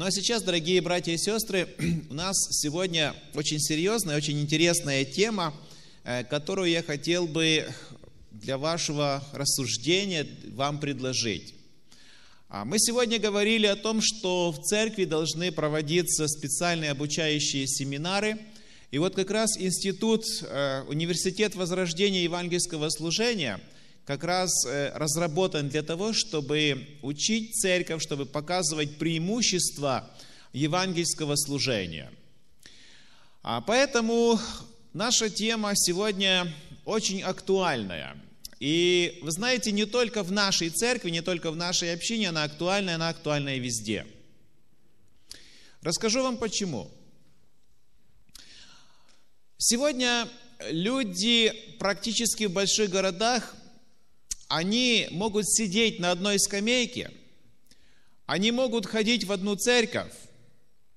Ну а сейчас, дорогие братья и сестры, у нас сегодня очень серьезная, очень интересная тема, которую я хотел бы для вашего рассуждения вам предложить. Мы сегодня говорили о том, что в церкви должны проводиться специальные обучающие семинары. И вот как раз Институт Университет Возрождения Евангельского Служения как раз разработан для того, чтобы учить церковь, чтобы показывать преимущества евангельского служения. Поэтому наша тема сегодня очень актуальная. И вы знаете, не только в нашей церкви, не только в нашей общине она актуальна и везде. Расскажу вам почему. Сегодня люди практически в больших городах, они могут сидеть на одной скамейке, они могут ходить в одну церковь,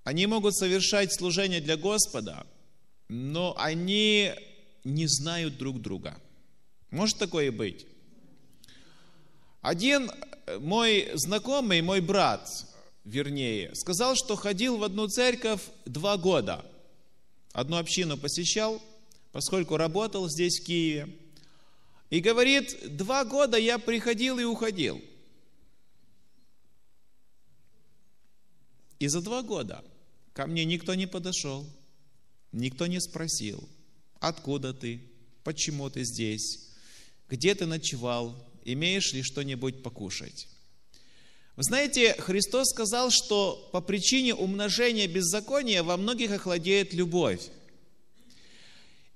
они могут совершать служение для Господа, но они не знают друг друга. Может такое быть? Один мой знакомый, мой брат, вернее, сказал, что ходил в одну церковь 2 года. Одну общину посещал, поскольку работал здесь, в Киеве. И говорит, 2 года я приходил и уходил. И за 2 года ко мне никто не подошел, никто не спросил, откуда ты, почему ты здесь, где ты ночевал, имеешь ли что-нибудь покушать. Вы знаете, Христос сказал, что по причине умножения беззакония во многих охладеет любовь.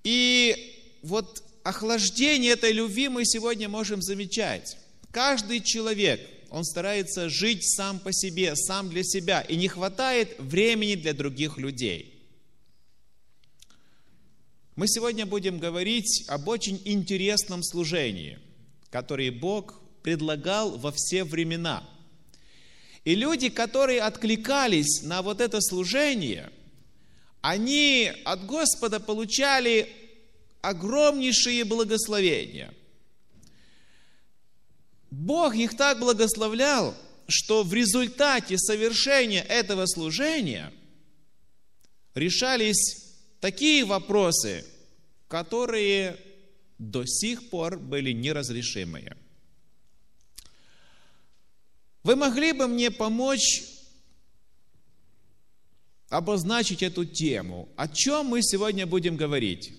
И вот охлаждение этой любви мы сегодня можем замечать. Каждый человек, он старается жить сам по себе, сам для себя, и не хватает времени для других людей. Мы сегодня будем говорить об очень интересном служении, которое Бог предлагал во все времена. И люди, которые откликались на вот это служение, они от Господа получали огромнейшие благословения. Бог их так благословлял, что в результате совершения этого служения решались такие вопросы, которые до сих пор были неразрешимые. Вы могли бы мне помочь обозначить эту тему? О чем мы сегодня будем говорить?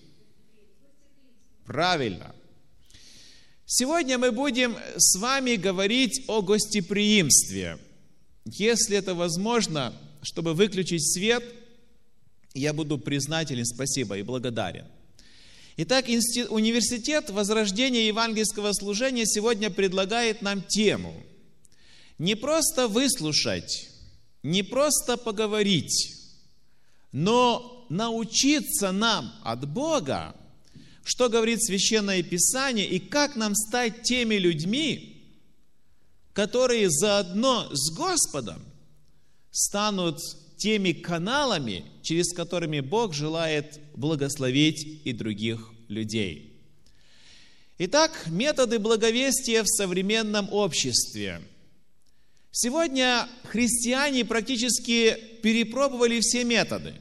Правильно. Сегодня мы будем с вами говорить о гостеприимстве. Если это возможно, чтобы выключить свет, я буду признателен, спасибо и благодарен. Итак, Университет Возрождения Евангельского Служения сегодня предлагает нам тему. Не просто выслушать, не просто поговорить, но научиться нам от Бога, что говорит Священное Писание, и как нам стать теми людьми, которые заодно с Господом станут теми каналами, через которыми Бог желает благословить и других людей. Итак, методы благовестия в современном обществе. Сегодня христиане практически перепробовали все методы.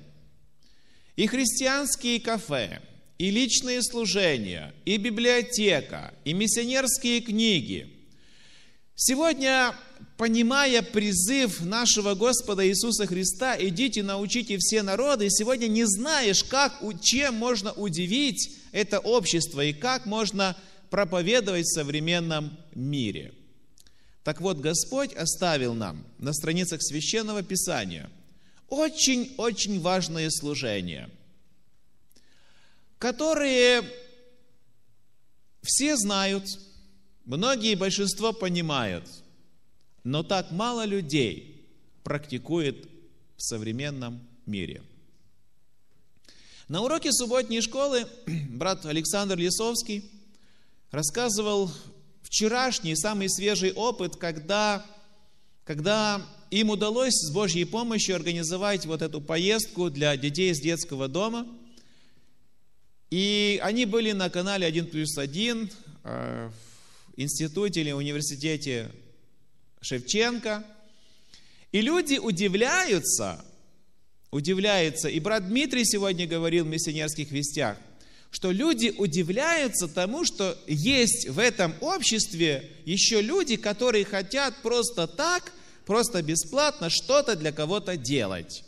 И христианские кафе, и личные служения, и библиотека, и миссионерские книги. Сегодня, понимая призыв нашего Господа Иисуса Христа, идите, научите все народы, сегодня не знаешь, чем можно удивить это общество и как можно проповедовать в современном мире. Так вот, Господь оставил нам на страницах Священного Писания очень-очень важные служения, которые все знают, многие, большинство понимают, но так мало людей практикует в современном мире. На уроке субботней школы брат Александр Лисовский рассказывал вчерашний, самый свежий опыт, когда им удалось с Божьей помощью организовать вот эту поездку для детей из детского дома. И они были на канале 1+1 в институте или университете Шевченко. И люди удивляются, и брат Дмитрий сегодня говорил в миссионерских вестях, что люди удивляются тому, что есть в этом обществе еще люди, которые хотят просто так, просто бесплатно что-то для кого-то делать.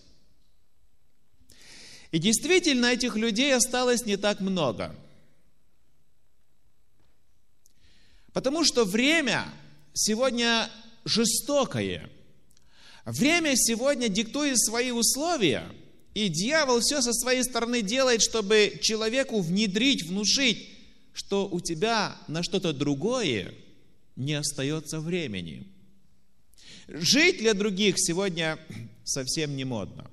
И действительно, этих людей осталось не так много. Потому что время сегодня жестокое. Время сегодня диктует свои условия. И дьявол все со своей стороны делает, чтобы человеку внедрить, внушить, что у тебя на что-то другое не остается времени. Жить для других сегодня совсем не модно.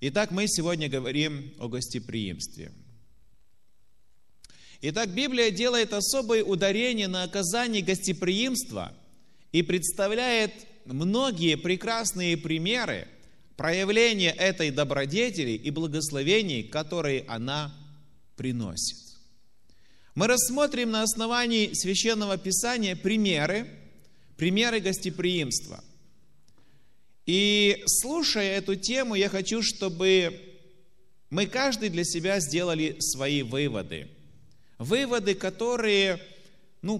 Итак, мы сегодня говорим о гостеприимстве. Итак, Библия делает особое ударение на оказании гостеприимства и представляет многие прекрасные примеры проявления этой добродетели и благословений, которые она приносит. Мы рассмотрим на основании Священного Писания примеры гостеприимства. И слушая эту тему, я хочу, чтобы мы каждый для себя сделали свои выводы. Выводы, которые,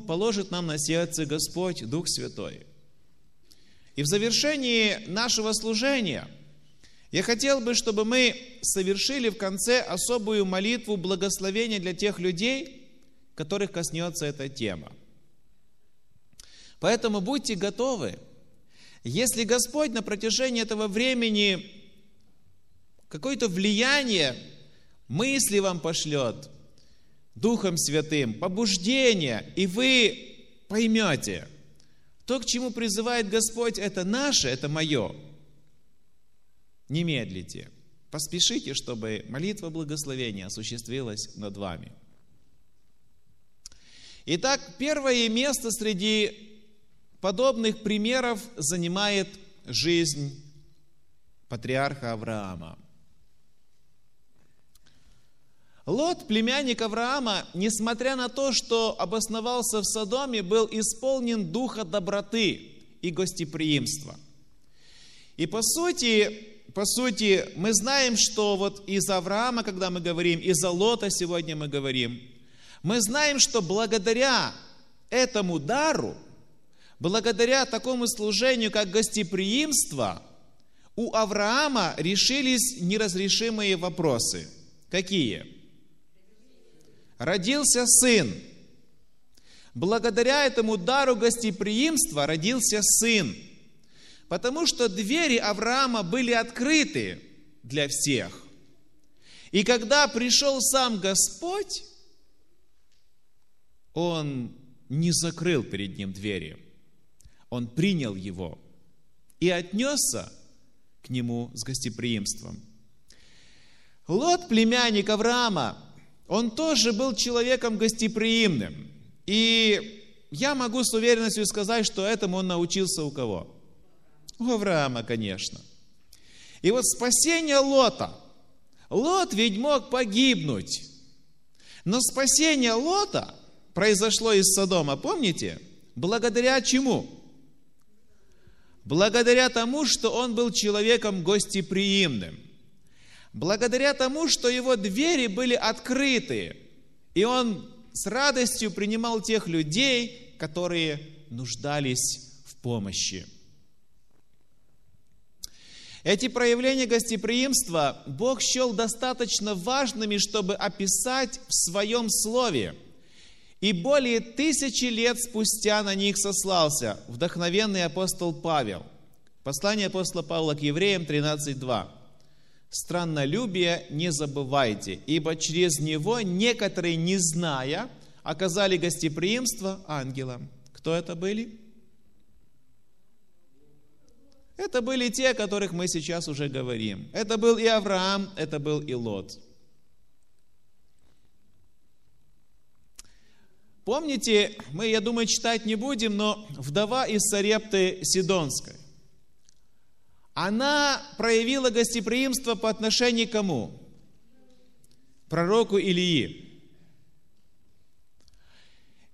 положит нам на сердце Господь, Дух Святой. И в завершении нашего служения я хотел бы, чтобы мы совершили в конце особую молитву благословения для тех людей, которых коснется эта тема. Поэтому будьте готовы. Если Господь на протяжении этого времени какое-то влияние, мысли вам пошлет, Духом Святым, побуждение, и вы поймете, то, к чему призывает Господь, это наше, это мое. Не медлите. Поспешите, чтобы молитва благословения осуществилась над вами. Итак, первое место среди подобных примеров занимает жизнь патриарха Авраама. Лот, племянник Авраама, несмотря на то, что обосновался в Содоме, был исполнен духа доброты и гостеприимства. И по сути, мы знаем, что вот из Авраама, когда мы говорим, из Лота сегодня мы говорим, мы знаем, что благодаря этому дару, благодаря такому служению, как гостеприимство, у Авраама решились неразрешимые вопросы. Какие? Родился сын. Благодаря этому дару гостеприимства родился сын. Потому что двери Авраама были открыты для всех. И когда пришел сам Господь, Он не закрыл перед ним двери. Он принял его и отнесся к нему с гостеприимством. Лот, племянник Авраама, он тоже был человеком гостеприимным. И я могу с уверенностью сказать, что этому он научился у кого? У Авраама, конечно. И вот спасение Лота. Лот ведь мог погибнуть. Но спасение Лота произошло из Содома, помните? Благодаря чему? Благодаря тому, что он был человеком гостеприимным. Благодаря тому, что его двери были открыты, и он с радостью принимал тех людей, которые нуждались в помощи. Эти проявления гостеприимства Бог счел достаточно важными, чтобы описать в Своем Слове. И более 1000 лет спустя на них сослался вдохновенный апостол Павел. Послание апостола Павла к Евреям 13:2. «Страннолюбие не забывайте, ибо через него некоторые, не зная, оказали гостеприимство ангелам». Кто это были? Это были те, о которых мы сейчас уже говорим. Это был и Авраам, это был и Лот. Помните, мы, я думаю, читать не будем, но вдова из Сарепты Сидонской. Она проявила гостеприимство по отношению к кому? Пророку Илии.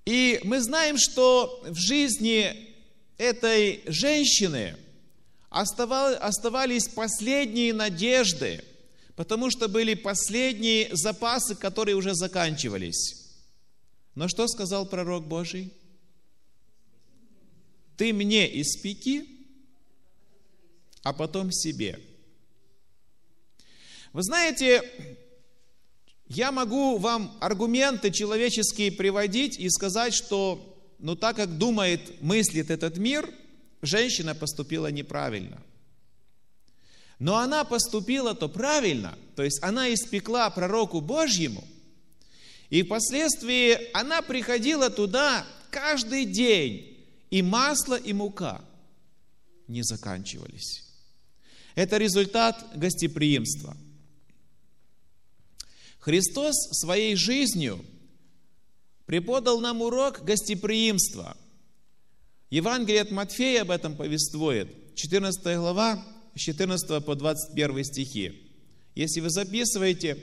И мы знаем, что в жизни этой женщины оставались последние надежды, потому что были последние запасы, которые уже заканчивались. Но что сказал пророк Божий? Ты мне испеки, а потом себе. Вы знаете, я могу вам аргументы человеческие приводить и сказать, что, так как думает, мыслит этот мир, женщина поступила неправильно. Но она поступила-то правильно, то есть она испекла пророку Божьему, и впоследствии она приходила туда каждый день, и масло, и мука не заканчивались. Это результат гостеприимства. Христос своей жизнью преподал нам урок гостеприимства. Евангелие от Матфея об этом повествует, 14 глава, с 14 по 21 стихи. Если вы записываете,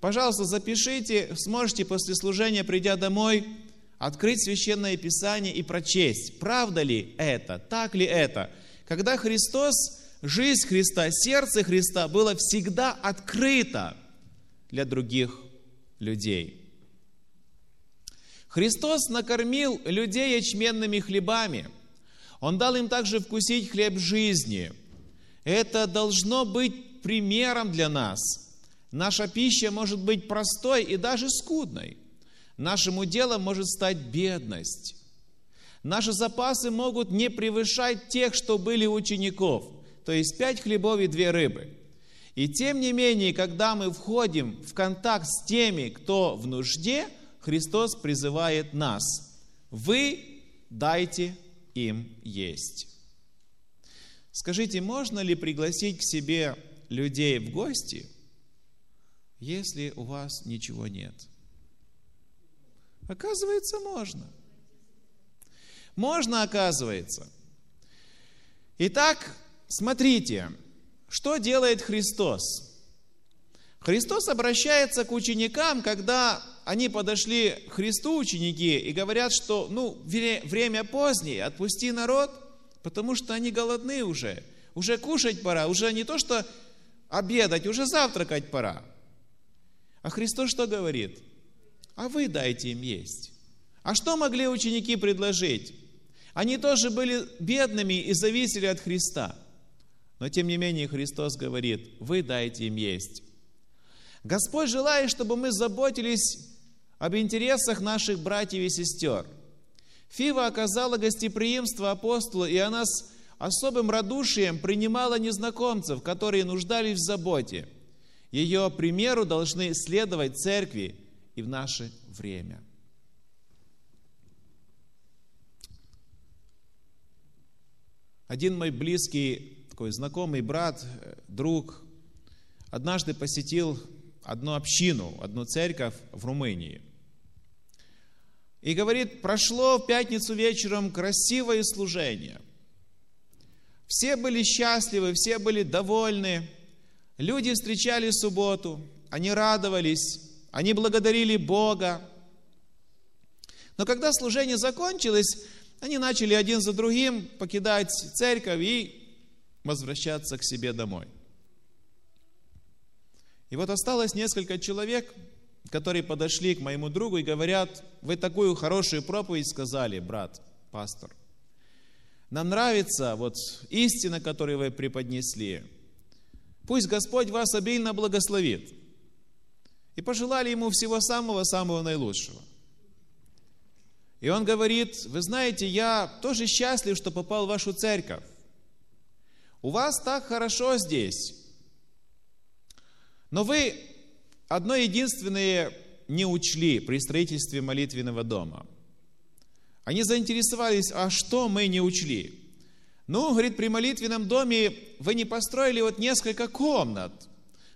пожалуйста, запишите, сможете после служения, придя домой, открыть Священное Писание и прочесть, правда ли это, так ли это. Когда Христос, жизнь Христа, сердце Христа было всегда открыто для других людей. Христос накормил людей ячменными хлебами. Он дал им также вкусить хлеб жизни. Это должно быть примером для нас. Наша пища может быть простой и даже скудной. Нашим уделом может стать бедность. Наши запасы могут не превышать тех, что были у учеников, то есть 5 хлебов и 2 рыбы. И тем не менее, когда мы входим в контакт с теми, кто в нужде, Христос призывает нас: «Вы дайте им есть». Скажите, можно ли пригласить к себе людей в гости, если у вас ничего нет? Оказывается, можно. Можно, оказывается. Итак, смотрите, что делает Христос. Христос обращается к ученикам, когда они подошли к Христу, ученики, и говорят, что, время позднее, отпусти народ, потому что они голодны уже. Уже кушать пора, уже не то что обедать, уже завтракать пора. А Христос что говорит? А вы дайте им есть. А что могли ученики предложить? Они тоже были бедными и зависели от Христа. Но тем не менее Христос говорит: вы дайте им есть. Господь желает, чтобы мы заботились об интересах наших братьев и сестер. Фива оказала гостеприимство апостолу, и она с особым радушием принимала незнакомцев, которые нуждались в заботе. Ее примеру должны следовать церкви и в наше время. Один мой близкий, такой знакомый брат, друг, однажды посетил одну общину, одну церковь в Румынии. И говорит, прошло в пятницу вечером красивое служение. Все были счастливы, все были довольны. Люди встречали субботу, они радовались, они благодарили Бога. Но когда служение закончилось, они начали один за другим покидать церковь и возвращаться к себе домой. И вот осталось несколько человек, которые подошли к моему другу и говорят: вы такую хорошую проповедь сказали, брат, пастор. Нам нравится истина, которую вы преподнесли. Пусть Господь вас обильно благословит. И пожелали ему всего самого-самого наилучшего. И он говорит: вы знаете, я тоже счастлив, что попал в вашу церковь. У вас так хорошо здесь. Но вы одно единственное не учли при строительстве молитвенного дома. Они заинтересовались, а что мы не учли? Говорит, при молитвенном доме вы не построили несколько комнат,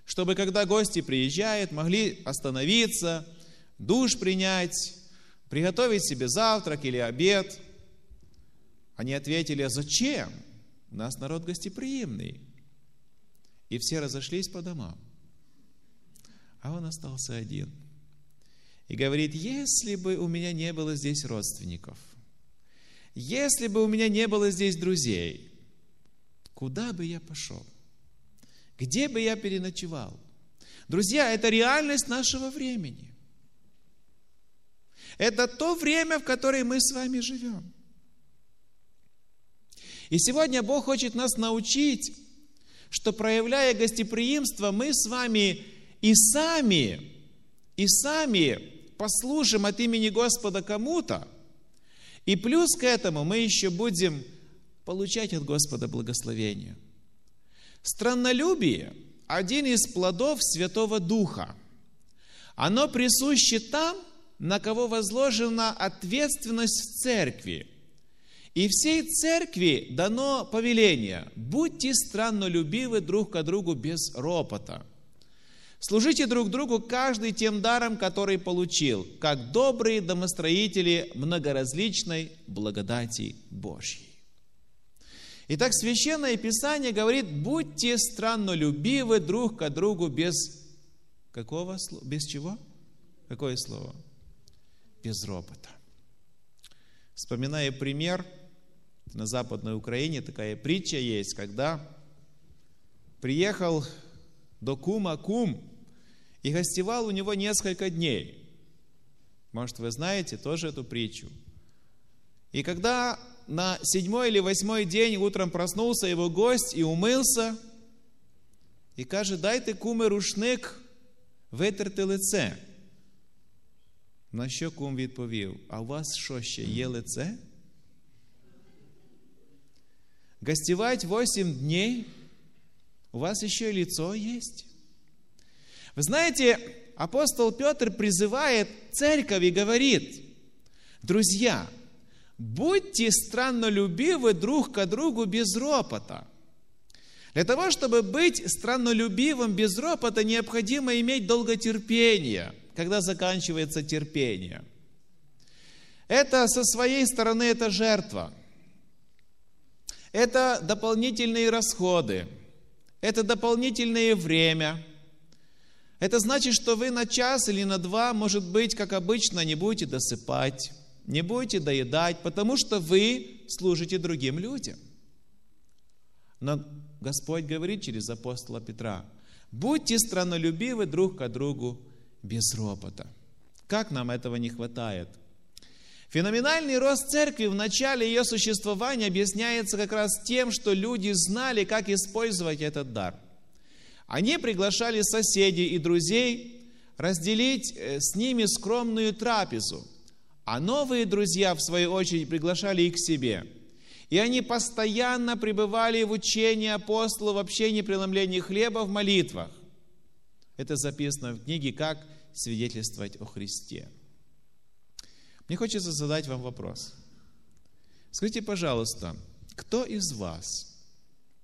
чтобы, когда гости приезжают, могли остановиться, душ принять, приготовить себе завтрак или обед. Они ответили: а зачем? У нас народ гостеприимный. И все разошлись по домам. А он остался один. И говорит: если бы у меня не было здесь родственников, Если бы у меня не было здесь друзей, куда бы я пошел? Где бы я переночевал? Друзья, это реальность нашего времени. Это то время, в которое мы с вами живем. И сегодня Бог хочет нас научить, что, проявляя гостеприимство, мы с вами и сами послужим от имени Господа кому-то. И плюс к этому мы еще будем получать от Господа благословение. Страннолюбие – один из плодов Святого Духа. Оно присуще там, на кого возложена ответственность в церкви. И всей церкви дано повеление – будьте страннолюбивы друг к другу без ропота. Служите друг другу каждый тем даром, который получил, как добрые домостроители многоразличной благодати Божьей. Итак, Священное Писание говорит: будьте страннолюбивы друг к другу без какого слова? Без чего? Какое слово? Без ропота. Вспоминая пример, на Западной Украине такая притча есть, когда приехал до кума кум и гостевал у него несколько дней. Может, вы знаете тоже эту притчу. И когда на 7-й или 8-й день утром проснулся его гость и умылся, и каже: дай ты, куме, рушник, витерти лице. На що кум відповів: а у вас що ще є лице? Гостевать 8 дней, у вас еще и лицо есть. Вы знаете, апостол Петр призывает церковь и говорит: друзья, будьте страннолюбивы друг к другу без ропота. Для того, чтобы быть страннолюбивым без ропота, необходимо иметь долготерпение, когда заканчивается терпение. Это со своей стороны это жертва. Это дополнительные расходы. Это дополнительное время. Это значит, что вы на час или на два, может быть, как обычно, не будете досыпать, не будете доедать, потому что вы служите другим людям. Но Господь говорит через апостола Петра: будьте страннолюбивы друг к другу без ропота. Как нам этого не хватает? Феноменальный рост церкви в начале ее существования объясняется как раз тем, что люди знали, как использовать этот дар. Они приглашали соседей и друзей разделить с ними скромную трапезу, а новые друзья, в свою очередь, приглашали их к себе. И они постоянно пребывали в учении апостолов, в общении, преломлении хлеба, в молитвах. Это записано в книге «Как свидетельствовать о Христе». Мне хочется задать вам вопрос. Скажите, пожалуйста, кто из вас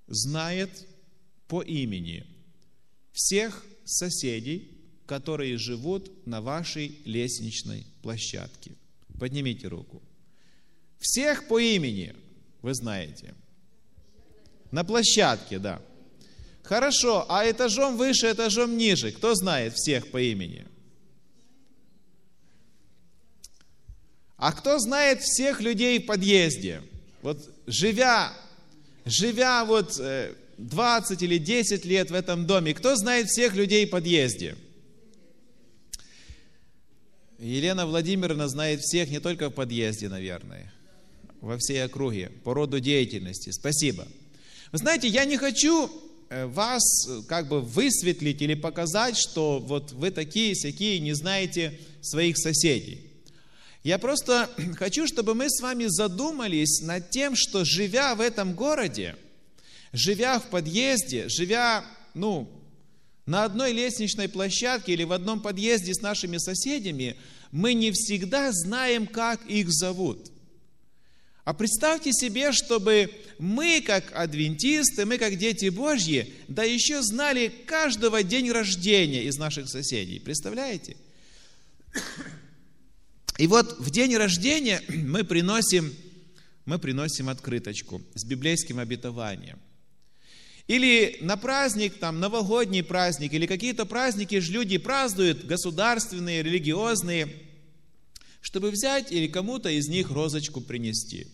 знает по имени всех соседей, которые живут на вашей лестничной площадке? Поднимите руку. Всех по имени вы знаете. На площадке, да. Хорошо, а этажом выше, этажом ниже. Кто знает всех по имени? А кто знает всех людей в подъезде? Вот живя вот 20 или 10 лет в этом доме, кто знает всех людей в подъезде? Елена Владимировна знает всех не только в подъезде, наверное, во всей округе, по роду деятельности. Спасибо. Вы знаете, я не хочу вас как бы высветлить или показать, что вот вы такие-сякие, не знаете своих соседей. Я просто хочу, чтобы мы с вами задумались над тем, что, живя в этом городе, живя в подъезде, живя, на одной лестничной площадке или в одном подъезде с нашими соседями, мы не всегда знаем, как их зовут. А представьте себе, чтобы мы, как адвентисты, мы, как дети Божьи, да еще знали каждого день рождения из наших соседей. Представляете? И вот в день рождения мы приносим открыточку с библейским обетованием. Или на праздник, новогодний праздник, или какие-то праздники же люди празднуют, государственные, религиозные, чтобы взять или кому-то из них розочку принести.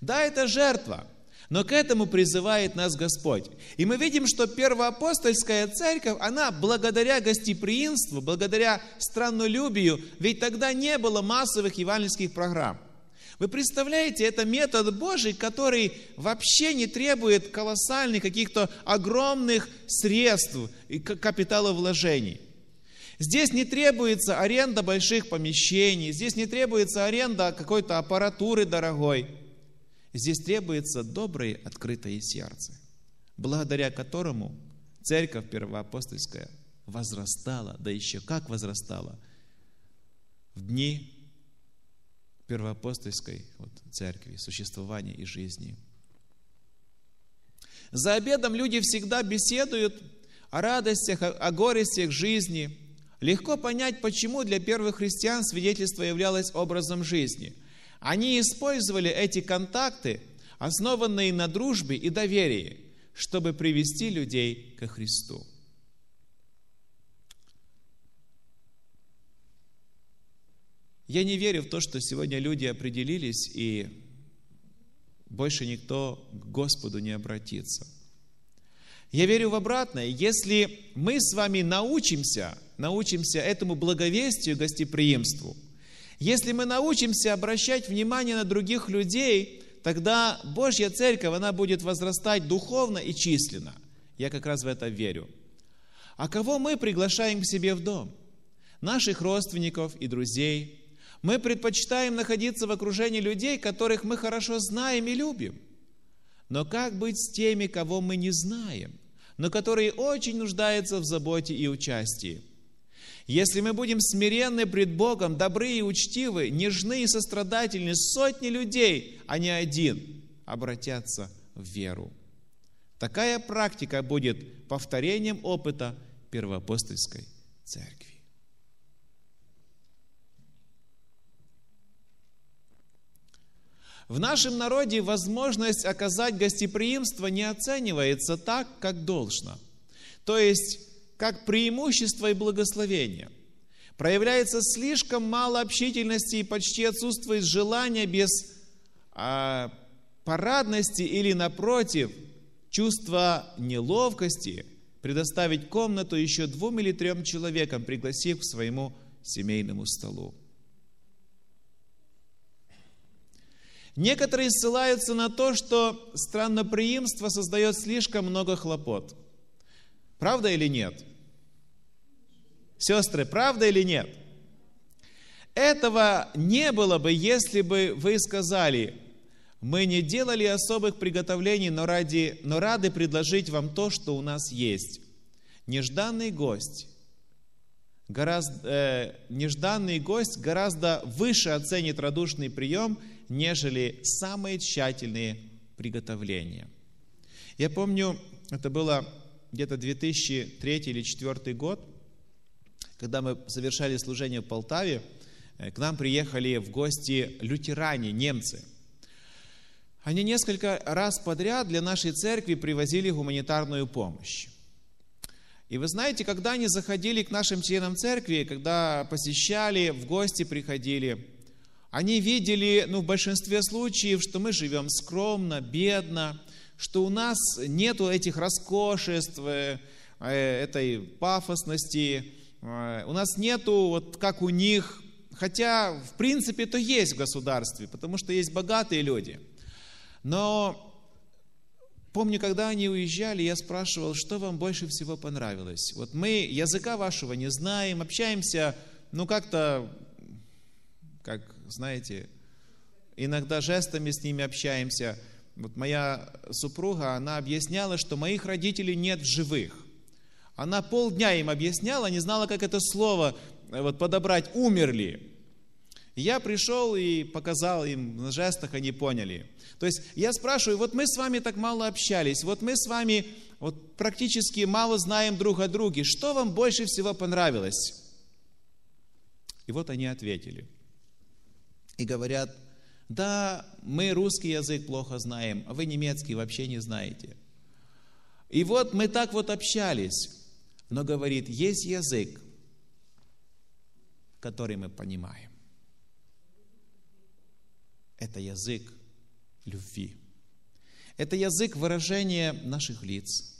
Да, это жертва, но к этому призывает нас Господь. И мы видим, что первоапостольская церковь, она благодаря гостеприимству, благодаря страннолюбию, ведь тогда не было массовых евангельских программ. Вы представляете, это метод Божий, который вообще не требует колоссальных, каких-то огромных средств и капиталовложений. Здесь не требуется аренда больших помещений, здесь не требуется аренда какой-то аппаратуры дорогой. Здесь требуется доброе, открытое сердце, благодаря которому церковь первоапостольская возрастала, да еще как возрастала, в дни первоапостольской церкви, существования и жизни. За обедом люди всегда беседуют о радостях, о горестях жизни. Легко понять, почему для первых христиан свидетельство являлось образом жизни. Они использовали эти контакты, основанные на дружбе и доверии, чтобы привести людей ко Христу. Я не верю в то, что сегодня люди определились, и больше никто к Господу не обратится. Я верю в обратное. Если мы с вами научимся этому благовестию, гостеприимству, если мы научимся обращать внимание на других людей, тогда Божья Церковь, она будет возрастать духовно и численно. Я как раз в это верю. А кого мы приглашаем к себе в дом? Наших родственников и друзей. Мы предпочитаем находиться в окружении людей, которых мы хорошо знаем и любим. Но как быть с теми, кого мы не знаем, но которые очень нуждаются в заботе и участии? Если мы будем смиренны пред Богом, добры и учтивы, нежны и сострадательны, сотни людей, а не один, обратятся в веру. Такая практика будет повторением опыта первоапостольской церкви. В нашем народе возможность оказать гостеприимство не оценивается так, как должно, то есть как преимущество и благословение. Проявляется слишком мало общительности и почти отсутствует желание без парадности или, напротив, чувства неловкости предоставить комнату еще 2 или 3 человекам, пригласив к своему семейному столу. Некоторые ссылаются на то, что странноприимство создает слишком много хлопот. Правда или нет? Сестры, правда или нет? Этого не было бы, если бы вы сказали: мы не делали особых приготовлений, но рады предложить вам то, что у нас есть. Нежданный гость гораздо выше оценит радушный прием, нежели самые тщательные приготовления. Я помню, это было где-то 2003 или 2004 год, когда мы совершали служение в Полтаве, к нам приехали в гости лютеране, немцы. Они несколько раз подряд для нашей церкви привозили гуманитарную помощь. И вы знаете, когда они заходили к нашим членам церкви, когда посещали, в гости приходили, они видели, в большинстве случаев, что мы живем скромно, бедно, что у нас нету этих роскошеств, этой пафосности, у нас нету, как у них, хотя, в принципе, это есть в государстве, потому что есть богатые люди. Но помню, когда они уезжали, я спрашивал: что вам больше всего понравилось? Мы языка вашего не знаем, общаемся, иногда жестами с ними общаемся. Моя супруга, она объясняла, что моих родителей нет в живых. Она полдня им объясняла, не знала, как это слово подобрать. Умерли. Я пришел и показал им на жестах, они поняли. То есть я спрашиваю: мы с вами так мало общались, мы с вами практически мало знаем друг о друге. Что вам больше всего понравилось? И они ответили. И говорят: да, мы русский язык плохо знаем, а вы немецкий вообще не знаете. И мы так общались. Но, говорит, есть язык, который мы понимаем. Это язык любви. Это язык выражения наших лиц.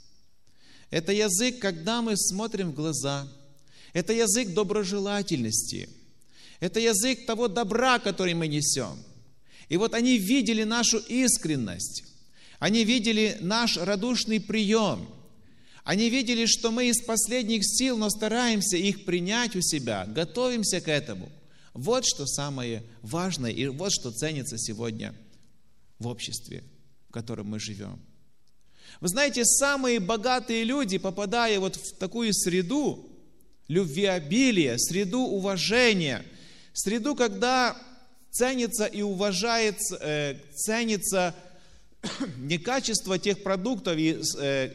Это язык, когда мы смотрим в глаза. Это язык доброжелательности. Это язык того добра, который мы несем. И вот они видели нашу искренность. Они видели наш радушный прием. Они видели, что мы из последних сил, но стараемся их принять у себя, готовимся к этому. Вот что самое важное и вот что ценится сегодня в обществе, в котором мы живем. Вы знаете, самые богатые люди, попадая вот в такую среду любвеобилия, среду уважения, среду, когда ценится и уважается, ценится не качество тех продуктов и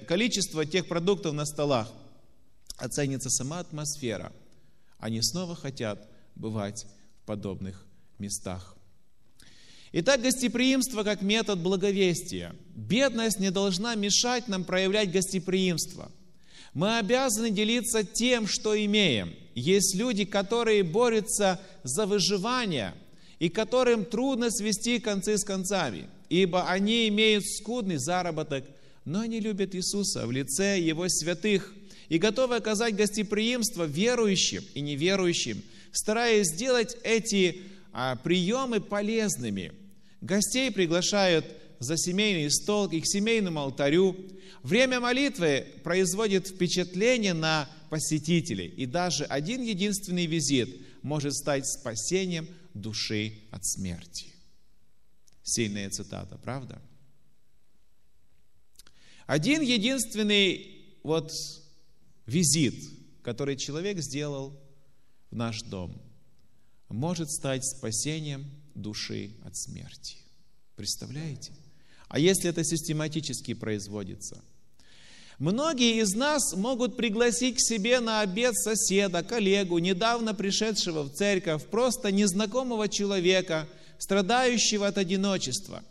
количество тех продуктов на столах, а ценится сама атмосфера. Они снова хотят бывать в подобных местах. Итак, гостеприимство как метод благовестия. Бедность не должна мешать нам проявлять гостеприимство. Мы обязаны делиться тем, что имеем. Есть люди, которые борются за выживание и которым трудно свести концы с концами, ибо они имеют скудный заработок, но они любят Иисуса в лице Его святых и готовы оказать гостеприимство верующим и неверующим, стараясь сделать эти приемы полезными. Гостей приглашают за семейный стол и к семейному алтарю. Время молитвы производит впечатление на посетителей, и даже один единственный визит может стать спасением души от смерти. Сильная цитата, правда? Один единственный визит, который человек сделал в наш дом, может стать спасением души от смерти. Представляете? А если это систематически производится? Многие из нас могут пригласить к себе на обед соседа, коллегу, недавно пришедшего в церковь, просто незнакомого человека, страдающего от одиночества.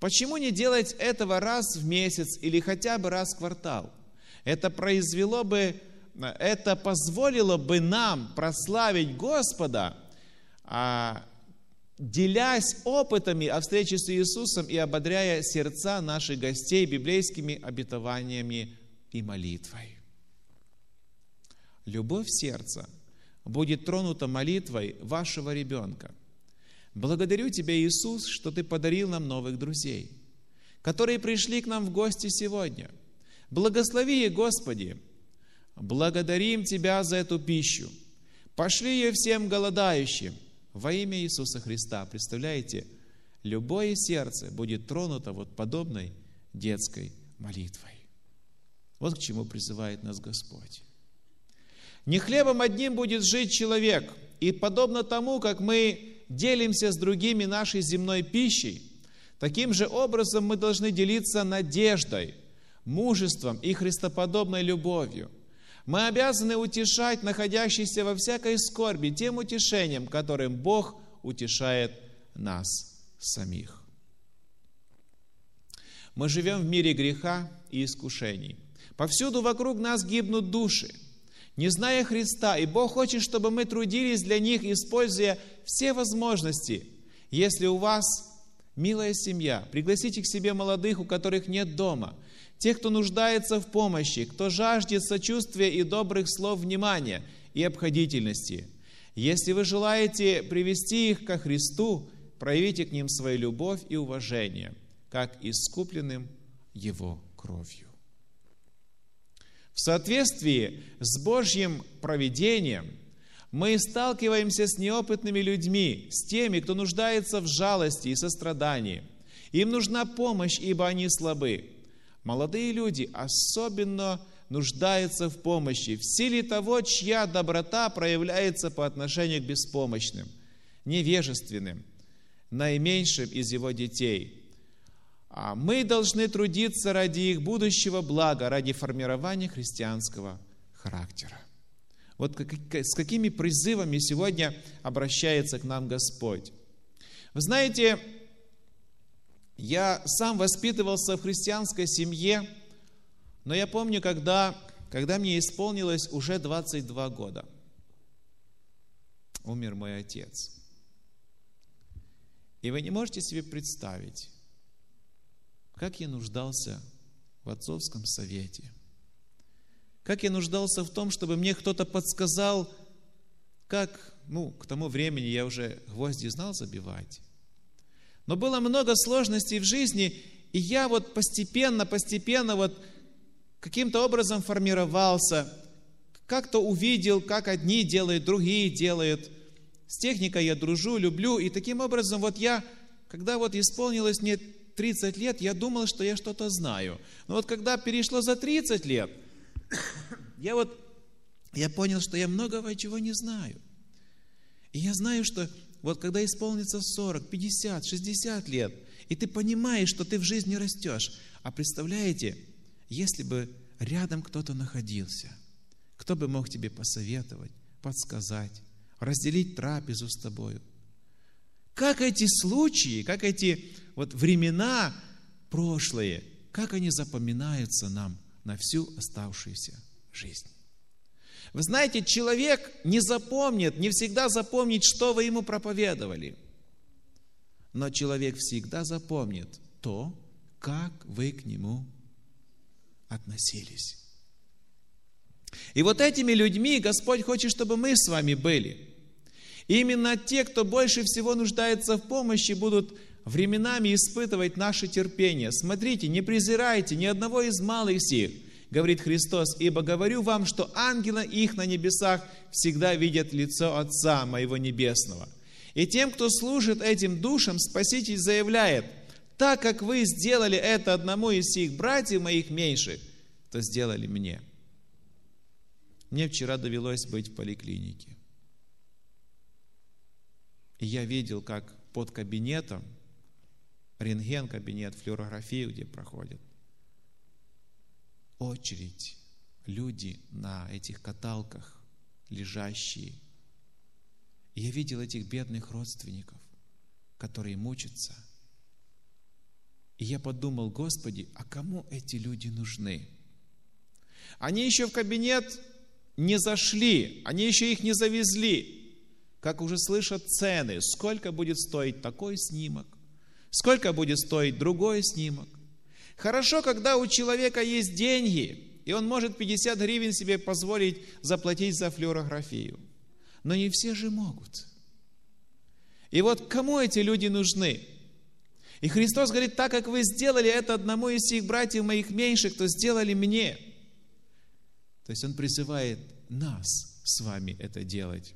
Почему не делать этого раз в месяц или хотя бы раз в квартал? Это позволило бы нам прославить Господа, делясь опытами о встрече с Иисусом и ободряя сердца наших гостей библейскими обетованиями и молитвой. Любовь сердца будет тронута молитвой вашего ребенка. Благодарю Тебя, Иисус, что Ты подарил нам новых друзей, которые пришли к нам в гости сегодня. Благослови их, Господи. Благодарим Тебя за эту пищу. Пошли ее всем голодающим. Во имя Иисуса Христа. Представляете, любое сердце будет тронуто подобной детской молитвой. Вот к чему призывает нас Господь. Не хлебом одним будет жить человек, и подобно тому, как мы делимся с другими нашей земной пищей, таким же образом мы должны делиться надеждой, мужеством и христоподобной любовью. Мы обязаны утешать находящихся во всякой скорби тем утешением, которым Бог утешает нас самих. Мы живем в мире греха и искушений. Повсюду вокруг нас гибнут души, не зная Христа, и Бог хочет, чтобы мы трудились для них, используя все возможности. Если у вас милая семья, пригласите к себе молодых, у которых нет дома, тех, кто нуждается в помощи, кто жаждет сочувствия и добрых слов внимания и обходительности. Если вы желаете привести их ко Христу, проявите к ним свою любовь и уважение, как искупленным Его кровью. В соответствии с Божьим провидением мы сталкиваемся с неопытными людьми, с теми, кто нуждается в жалости и сострадании. Им нужна помощь, ибо они слабы. Молодые люди особенно нуждаются в помощи, в силе того, чья доброта проявляется по отношению к беспомощным, невежественным, наименьшим из его детей. А мы должны трудиться ради их будущего блага, ради формирования христианского характера. Вот с какими призывами сегодня обращается к нам Господь. Вы знаете, я сам воспитывался в христианской семье, но я помню, когда мне исполнилось уже 22 года, умер мой отец. И вы не можете себе представить, как я нуждался в отцовском совете, как я нуждался в том, чтобы мне кто-то подсказал, как, к тому времени я уже гвозди знал забивать. Но было много сложностей в жизни, и я постепенно каким-то образом формировался, как-то увидел, как одни делают, другие делают. С техникой я дружу, люблю, и таким образом когда исполнилось мне 30 лет, я думал, что я что-то знаю. Но когда перешло за 30 лет, я понял, что я многого чего не знаю. И я знаю, что когда исполнится 40, 50, 60 лет, и ты понимаешь, что ты в жизни растешь. А представляете, если бы рядом кто-то находился, кто бы мог тебе посоветовать, подсказать, разделить трапезу с тобою. Как эти случаи, как эти времена прошлые, как они запоминаются нам на всю оставшуюся жизнь. Вы знаете, человек не всегда запомнит, что вы ему проповедовали. Но человек всегда запомнит то, как вы к нему относились. И этими людьми Господь хочет, чтобы мы с вами были. И именно те, кто больше всего нуждается в помощи, будут временами испытывать наше терпение. Смотрите, не презирайте ни одного из малых сих, говорит Христос, ибо говорю вам, что ангелы их на небесах всегда видят лицо Отца моего Небесного. И тем, кто служит этим душам, Спаситель заявляет: так как вы сделали это одному из сих братьев моих меньших, то сделали мне. Мне вчера довелось быть в поликлинике. И я видел, как под кабинетом, рентген-кабинет, флюорографию, где проходит, очередь, люди на этих каталках, лежащие. И я видел этих бедных родственников, которые мучатся. И я подумал: Господи, а кому эти люди нужны? Они еще в кабинет не зашли, они еще их не завезли, как уже слышат цены, сколько будет стоить такой снимок, сколько будет стоить другой снимок. Хорошо, когда у человека есть деньги, и он может 50 гривен себе позволить заплатить за флюорографию. Но не все же могут. И кому эти люди нужны? И Христос говорит: так как вы сделали это одному из сих братьев моих меньших, то сделали мне. То есть Он призывает нас с вами это делать.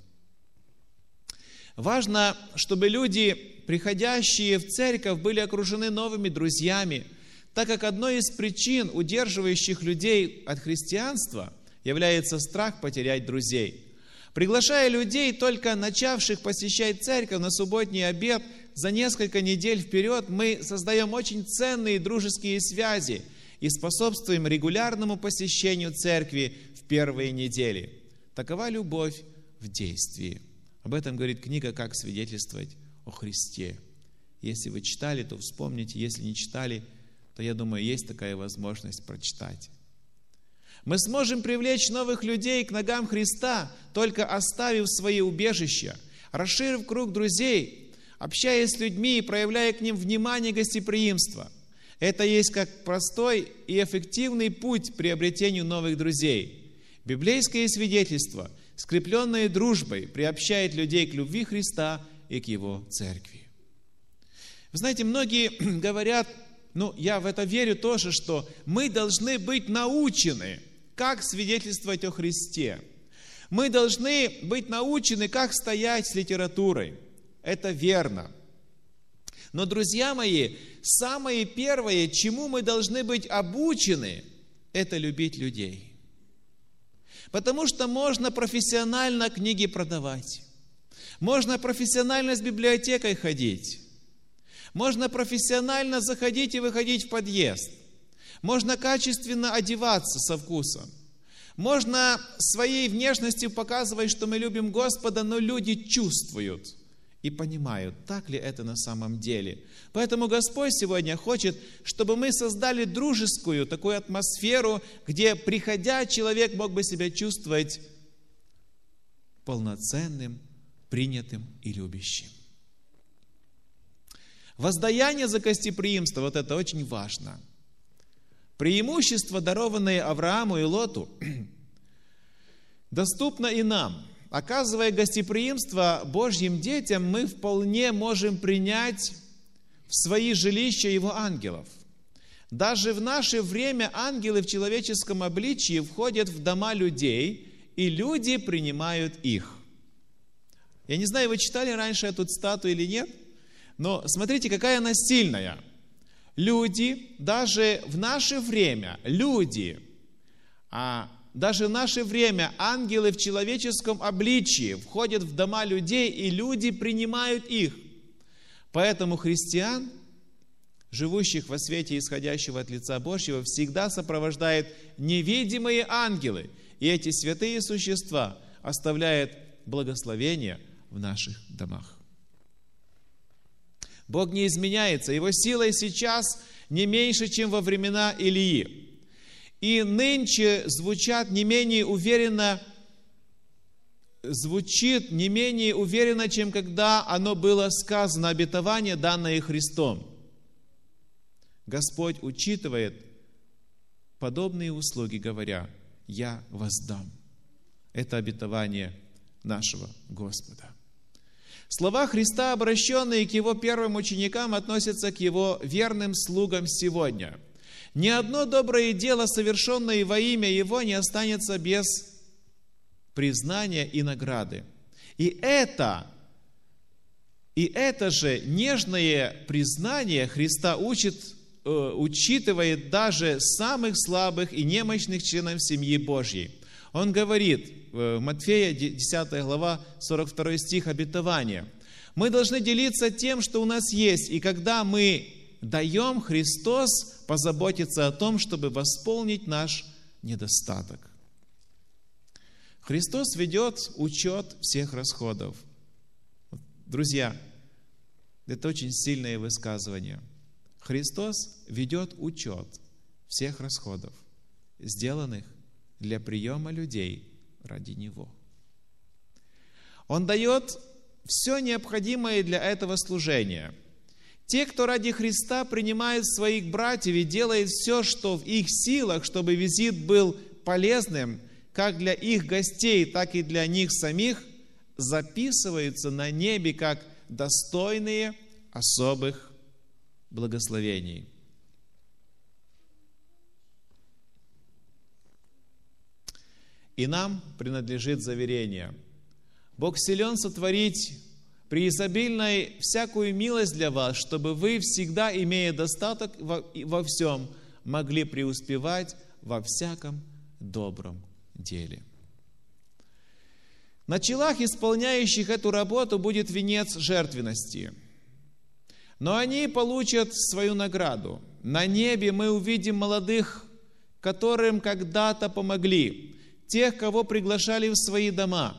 Важно, чтобы люди, приходящие в церковь, были окружены новыми друзьями, так как одной из причин, удерживающих людей от христианства, является страх потерять друзей. Приглашая людей, только начавших посещать церковь на субботний обед, за несколько недель вперед мы создаем очень ценные дружеские связи и способствуем регулярному посещению церкви в первые недели. Такова любовь в действии. Об этом говорит книга «Как свидетельствовать о Христе». Если вы читали, то вспомните, если не читали, то, я думаю, есть такая возможность прочитать. Мы сможем привлечь новых людей к ногам Христа, только оставив свои убежища, расширив круг друзей, общаясь с людьми и проявляя к ним внимание и гостеприимство. Это есть как простой и эффективный путь к приобретению новых друзей. Библейское свидетельство, скрепленное дружбой, приобщает людей к любви Христа и к Его церкви. Вы знаете, многие говорят, я в это верю тоже, что мы должны быть научены, как свидетельствовать о Христе. Мы должны быть научены, как стоять с литературой. Это верно. Но, друзья мои, самое первое, чему мы должны быть обучены, это любить людей. Потому что можно профессионально книги продавать, можно профессионально с библиотекой ходить, можно профессионально заходить и выходить в подъезд, можно качественно одеваться со вкусом, можно своей внешностью показывать, что мы любим Господа, но люди чувствуют и понимают, так ли это на самом деле. Поэтому Господь сегодня хочет, чтобы мы создали дружескую такую атмосферу, где, приходя, человек мог бы себя чувствовать полноценным, принятым и любящим. Воздаяние за гостеприимство, вот это очень важно. Преимущества, дарованные Аврааму и Лоту, доступно и нам. Оказывая гостеприимство Божьим детям, мы вполне можем принять в свои жилища его ангелов. Даже в наше время ангелы в человеческом обличии входят в дома людей, и люди принимают их. Я не знаю, вы читали раньше эту статую или нет, но смотрите, какая она сильная. Даже в наше время ангелы в человеческом обличии входят в дома людей, и люди принимают их. Поэтому христиан, живущих во свете исходящего от лица Божьего, всегда сопровождают невидимые ангелы. И эти святые существа оставляют благословение в наших домах. Бог не изменяется, Его сила сейчас не меньше, чем во времена Илии. И нынче звучит не менее уверенно, чем когда оно было сказано, обетование, данное Христом. Господь учитывает подобные услуги, говоря: «Я воздам». Это обетование нашего Господа. Слова Христа, обращенные к Его первым ученикам, относятся к Его верным слугам сегодня. Ни одно доброе дело, совершенное во имя Его, не останется без признания и награды. И это же нежное признание Христа учитывает даже самых слабых и немощных членов семьи Божьей. Он говорит, Матфея 10 глава, 42 стих, обетование: «Мы должны делиться тем, что у нас есть, и когда мы даем, Христос позаботится о том, чтобы восполнить наш недостаток». Христос ведет учет всех расходов. Друзья, это очень сильное высказывание. Христос ведет учет всех расходов, сделанных для приема людей ради Него. Он дает все необходимое для этого служения. Те, кто ради Христа принимает своих братьев и делает все, что в их силах, чтобы визит был полезным как для их гостей, так и для них самих, записываются на небе как достойные особых благословений. И нам принадлежит заверение: Бог силен сотворить преизобильной всякую милость для вас, чтобы вы, всегда имея достаток во всем, могли преуспевать во всяком добром деле. На челах исполняющих эту работу будет венец жертвенности, но они получат свою награду. На небе мы увидим молодых, которым когда-то помогли, тех, кого приглашали в свои дома,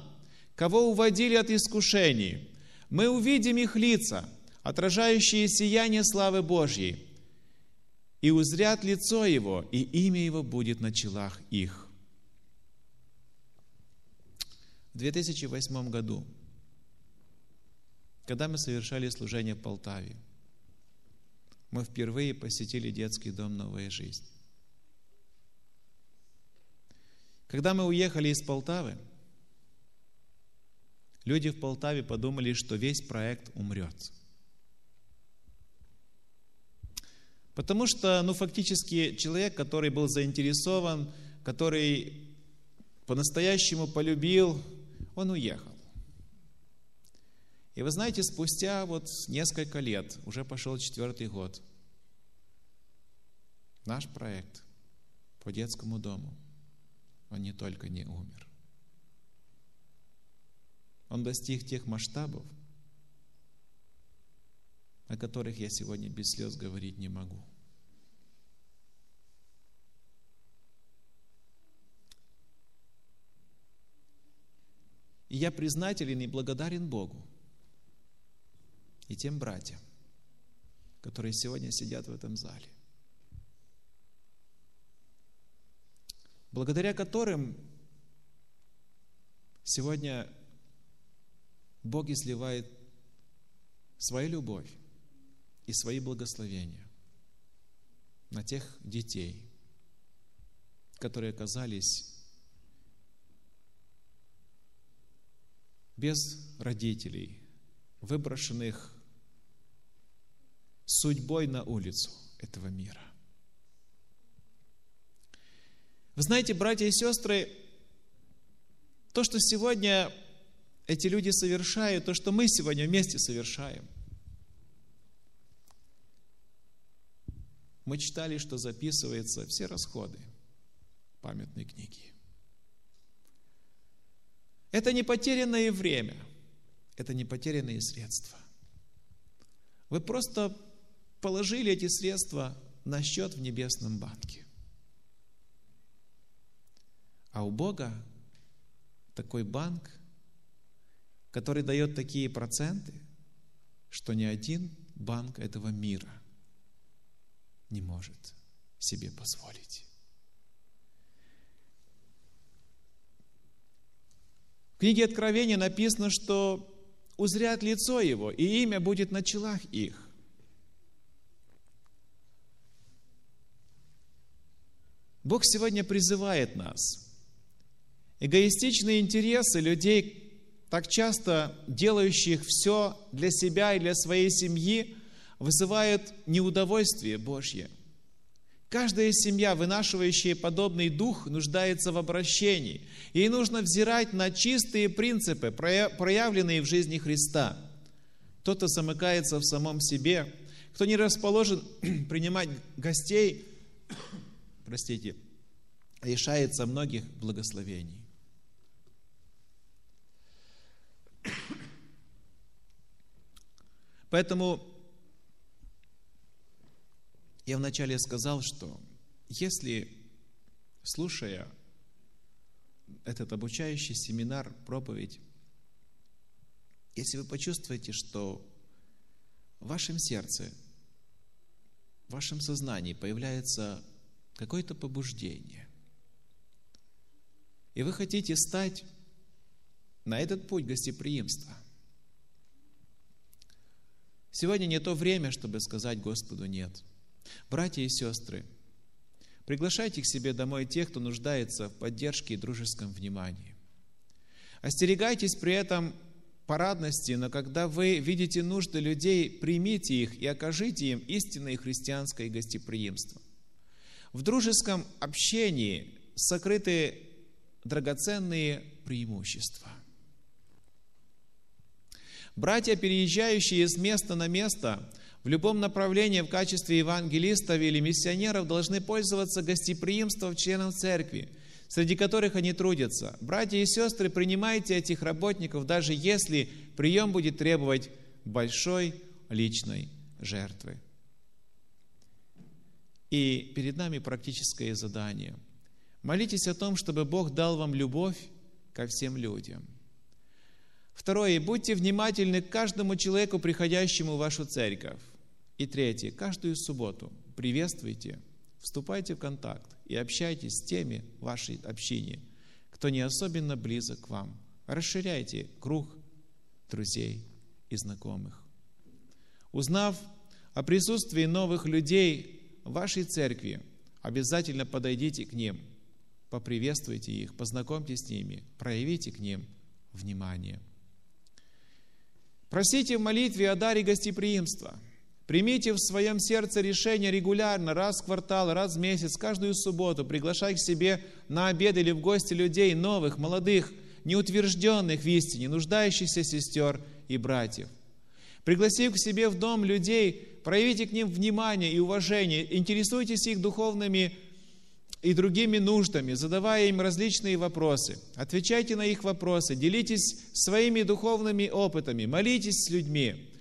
кого уводили от искушений. Мы увидим их лица, отражающие сияние славы Божьей, и узрят лицо Его, и имя Его будет на челах их. В 2008 году, когда мы совершали служение в Полтаве, мы впервые посетили детский дом «Новая жизнь». Когда мы уехали из Полтавы, люди в Полтаве подумали, что весь проект умрет. Потому что, фактически, человек, который был заинтересован, который по-настоящему полюбил, он уехал. И вы знаете, спустя несколько лет, уже пошел 4-й год, наш проект по детскому дому, он не только не умер, он достиг тех масштабов, о которых я сегодня без слез говорить не могу. И я признателен и благодарен Богу и тем братьям, которые сегодня сидят в этом зале, благодаря которым сегодня Бог изливает свою любовь и свои благословения на тех детей, которые оказались без родителей, выброшенных судьбой на улицу этого мира. Вы знаете, братья и сестры, то, что сегодня эти люди совершают, то, что мы сегодня вместе совершаем. Мы читали, что записываются все расходы памятной книги. Это не потерянное время, это не потерянные средства. Вы просто положили эти средства на счет в небесном банке. А у Бога такой банк, который дает такие проценты, что ни один банк этого мира не может себе позволить. В книге Откровения написано, что узрят лицо его, и имя будет на челах их. Бог сегодня призывает нас. Эгоистичные интересы людей, так часто делающих все для себя и для своей семьи, вызывают неудовольствие Божье. Каждая семья, вынашивающая подобный дух, нуждается в обращении. Ей нужно взирать на чистые принципы, проявленные в жизни Христа. Кто-то замыкается в самом себе, кто не расположен принимать гостей, лишается многих благословений. Поэтому я вначале сказал, что если, слушая этот обучающий семинар, проповедь, если вы почувствуете, что в вашем сердце, в вашем сознании появляется какое-то побуждение, и вы хотите стать на этот путь гостеприимства, сегодня не то время, чтобы сказать Господу «нет». Братья и сестры, приглашайте к себе домой тех, кто нуждается в поддержке и дружеском внимании. Остерегайтесь при этом парадности, но когда вы видите нужды людей, примите их и окажите им истинное христианское гостеприимство. В дружеском общении сокрыты драгоценные преимущества. Братья, переезжающие с места на место, в любом направлении в качестве евангелистов или миссионеров должны пользоваться гостеприимством членов церкви, среди которых они трудятся. Братья и сестры, принимайте этих работников, даже если прием будет требовать большой личной жертвы. И перед нами практическое задание. Молитесь о том, чтобы Бог дал вам любовь ко всем людям. Второе. Будьте внимательны к каждому человеку, приходящему в вашу церковь. И третье. Каждую субботу приветствуйте, вступайте в контакт и общайтесь с теми в вашей общине, кто не особенно близок к вам. Расширяйте круг друзей и знакомых. Узнав о присутствии новых людей в вашей церкви, обязательно подойдите к ним, поприветствуйте их, познакомьтесь с ними, проявите к ним внимание. Просите в молитве о даре гостеприимства. Примите в своем сердце решение регулярно, раз в квартал, раз в месяц, каждую субботу приглашать к себе на обед или в гости людей новых, молодых, неутвержденных в истине, нуждающихся сестер и братьев. Пригласив к себе в дом людей, проявите к ним внимание и уважение, интересуйтесь их духовными и другими нуждами, задавая им различные вопросы. Отвечайте на их вопросы, делитесь своими духовными опытами, молитесь с людьми,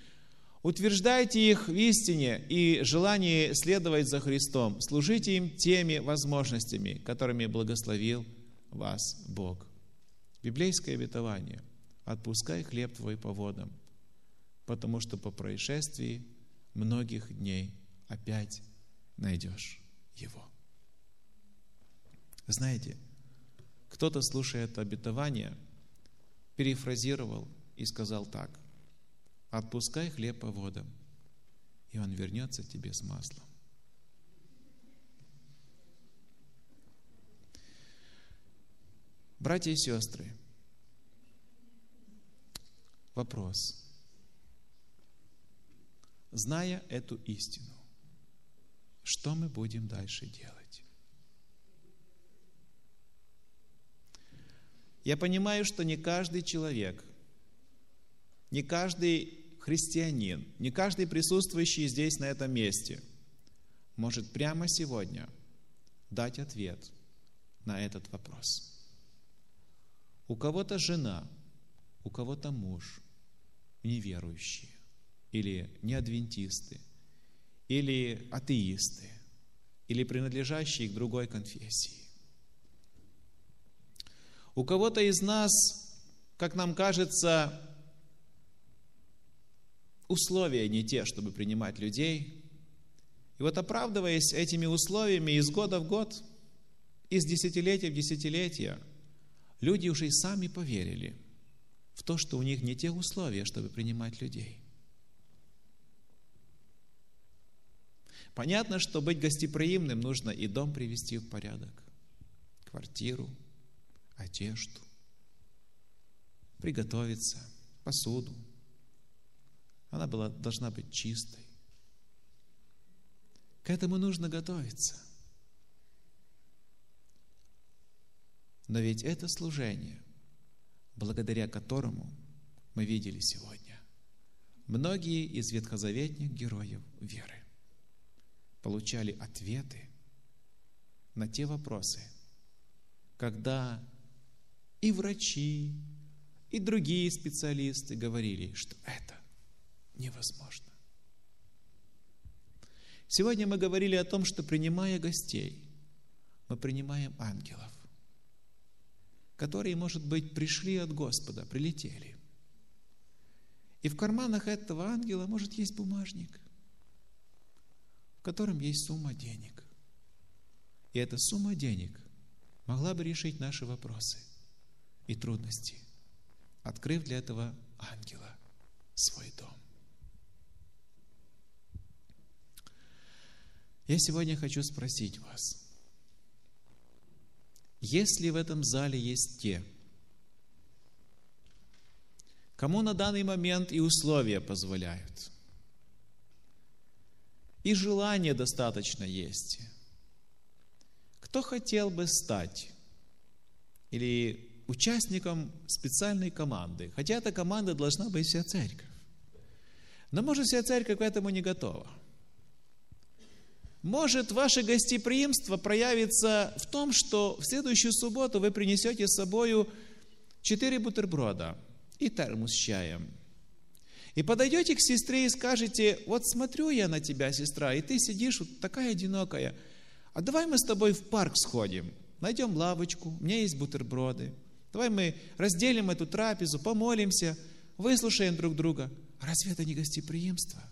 утверждайте их в истине и желании следовать за Христом, служите им теми возможностями, которыми благословил вас Бог. Библейское обетование: «Отпускай хлеб твой по водам, потому что по происшествии многих дней опять найдешь его». Знаете, кто-то, слушая это обетование, перефразировал и сказал так: «Отпускай хлеб по водам, и он вернется тебе с маслом. Братья и сестры, вопрос. Зная эту истину, что мы будем дальше делать? Я понимаю, что не каждый человек, не каждый христианин, не каждый присутствующий здесь, на этом месте, может прямо сегодня дать ответ на этот вопрос. У кого-то жена, у кого-то муж неверующие, или неадвентисты, или атеисты, или принадлежащие к другой конфессии. У кого-то из нас, как нам кажется, условия не те, чтобы принимать людей. И вот, оправдываясь этими условиями из года в год, из десятилетия в десятилетие, люди уже и сами поверили в то, что у них не те условия, чтобы принимать людей. Понятно, что быть гостеприимным нужно и дом привести в порядок, квартиру, одежду, приготовиться, посуду. Она должна быть чистой. К этому нужно готовиться. Но ведь это служение, благодаря которому мы видели сегодня многие из ветхозаветных героев веры, получали ответы на те вопросы, когда и врачи, и другие специалисты говорили, что это невозможно. Сегодня мы говорили о том, что, принимая гостей, мы принимаем ангелов, которые, может быть, пришли от Господа, прилетели. И в карманах этого ангела может есть бумажник, в котором есть сумма денег. И эта сумма денег могла бы решить наши вопросы и трудности, открыв для этого ангела свой дом. Я сегодня хочу спросить вас, если в этом зале есть те, кому на данный момент и условия позволяют, и желание достаточно есть, кто хотел бы стать или участником специальной команды, хотя эта команда должна быть вся церковь. Но может вся церковь к этому не готова. Может ваше гостеприимство проявится в том, что в следующую субботу вы принесете с собою 4 бутерброда и термос с чаем. И подойдете к сестре и скажете: вот смотрю я на тебя, сестра, и ты сидишь вот такая одинокая. А давай мы с тобой в парк сходим, найдем лавочку, у меня есть бутерброды. Давай мы разделим эту трапезу, помолимся, выслушаем друг друга. Разве это не гостеприимство?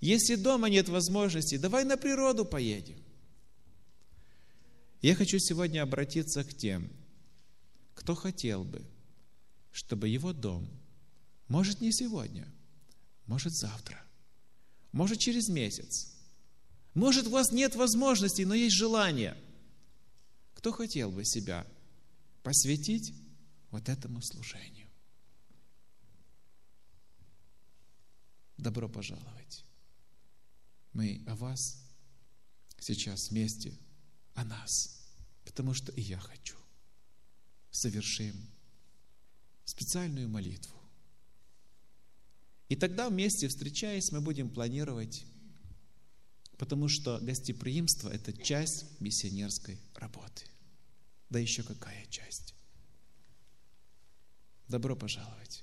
Если дома нет возможности, давай на природу поедем. Я хочу сегодня обратиться к тем, кто хотел бы, чтобы его дом, может, не сегодня, может, завтра, может, через месяц, может, у вас нет возможностей, но есть желание. Кто хотел бы себя посвятить вот этому служению? Добро пожаловать! Мы о вас сейчас вместе, о нас, потому что и я хочу. Совершим специальную молитву. И тогда вместе, встречаясь, мы будем планировать, потому что гостеприимство – это часть миссионерской работы. Да еще какая часть! Добро пожаловать!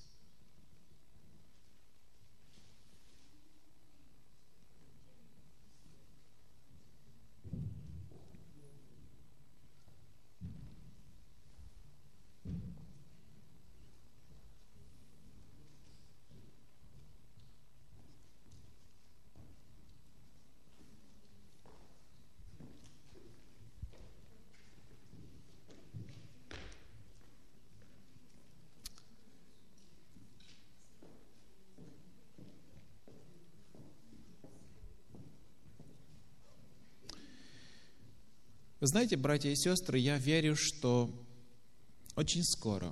Вы знаете, братья и сестры, я верю, что очень скоро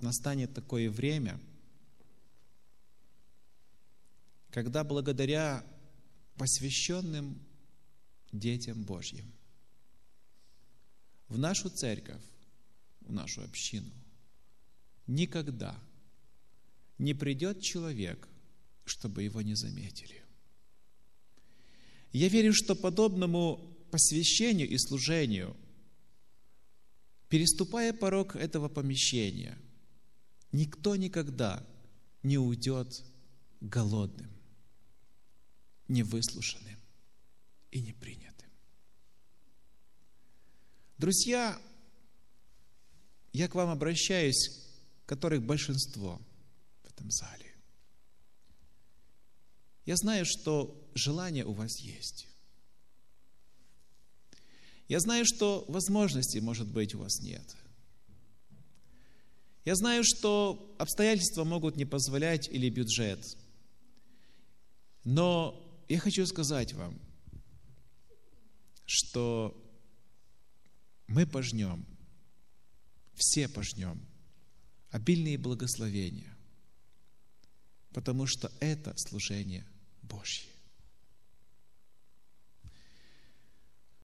настанет такое время, когда благодаря посвященным детям Божьим в нашу церковь, в нашу общину никогда не придет человек, чтобы его не заметили. Я верю, что подобному посвящению и служению, переступая порог этого помещения, никто никогда не уйдет голодным, невыслушанным и непринятым. Друзья, я к вам обращаюсь, которых большинство в этом зале. Я знаю, что желание у вас есть. Я знаю, что возможностей, может быть, у вас нет. Я знаю, что обстоятельства могут не позволять или бюджет. Но я хочу сказать вам, что мы пожнем, все пожнем обильные благословения, потому что это служение Божье.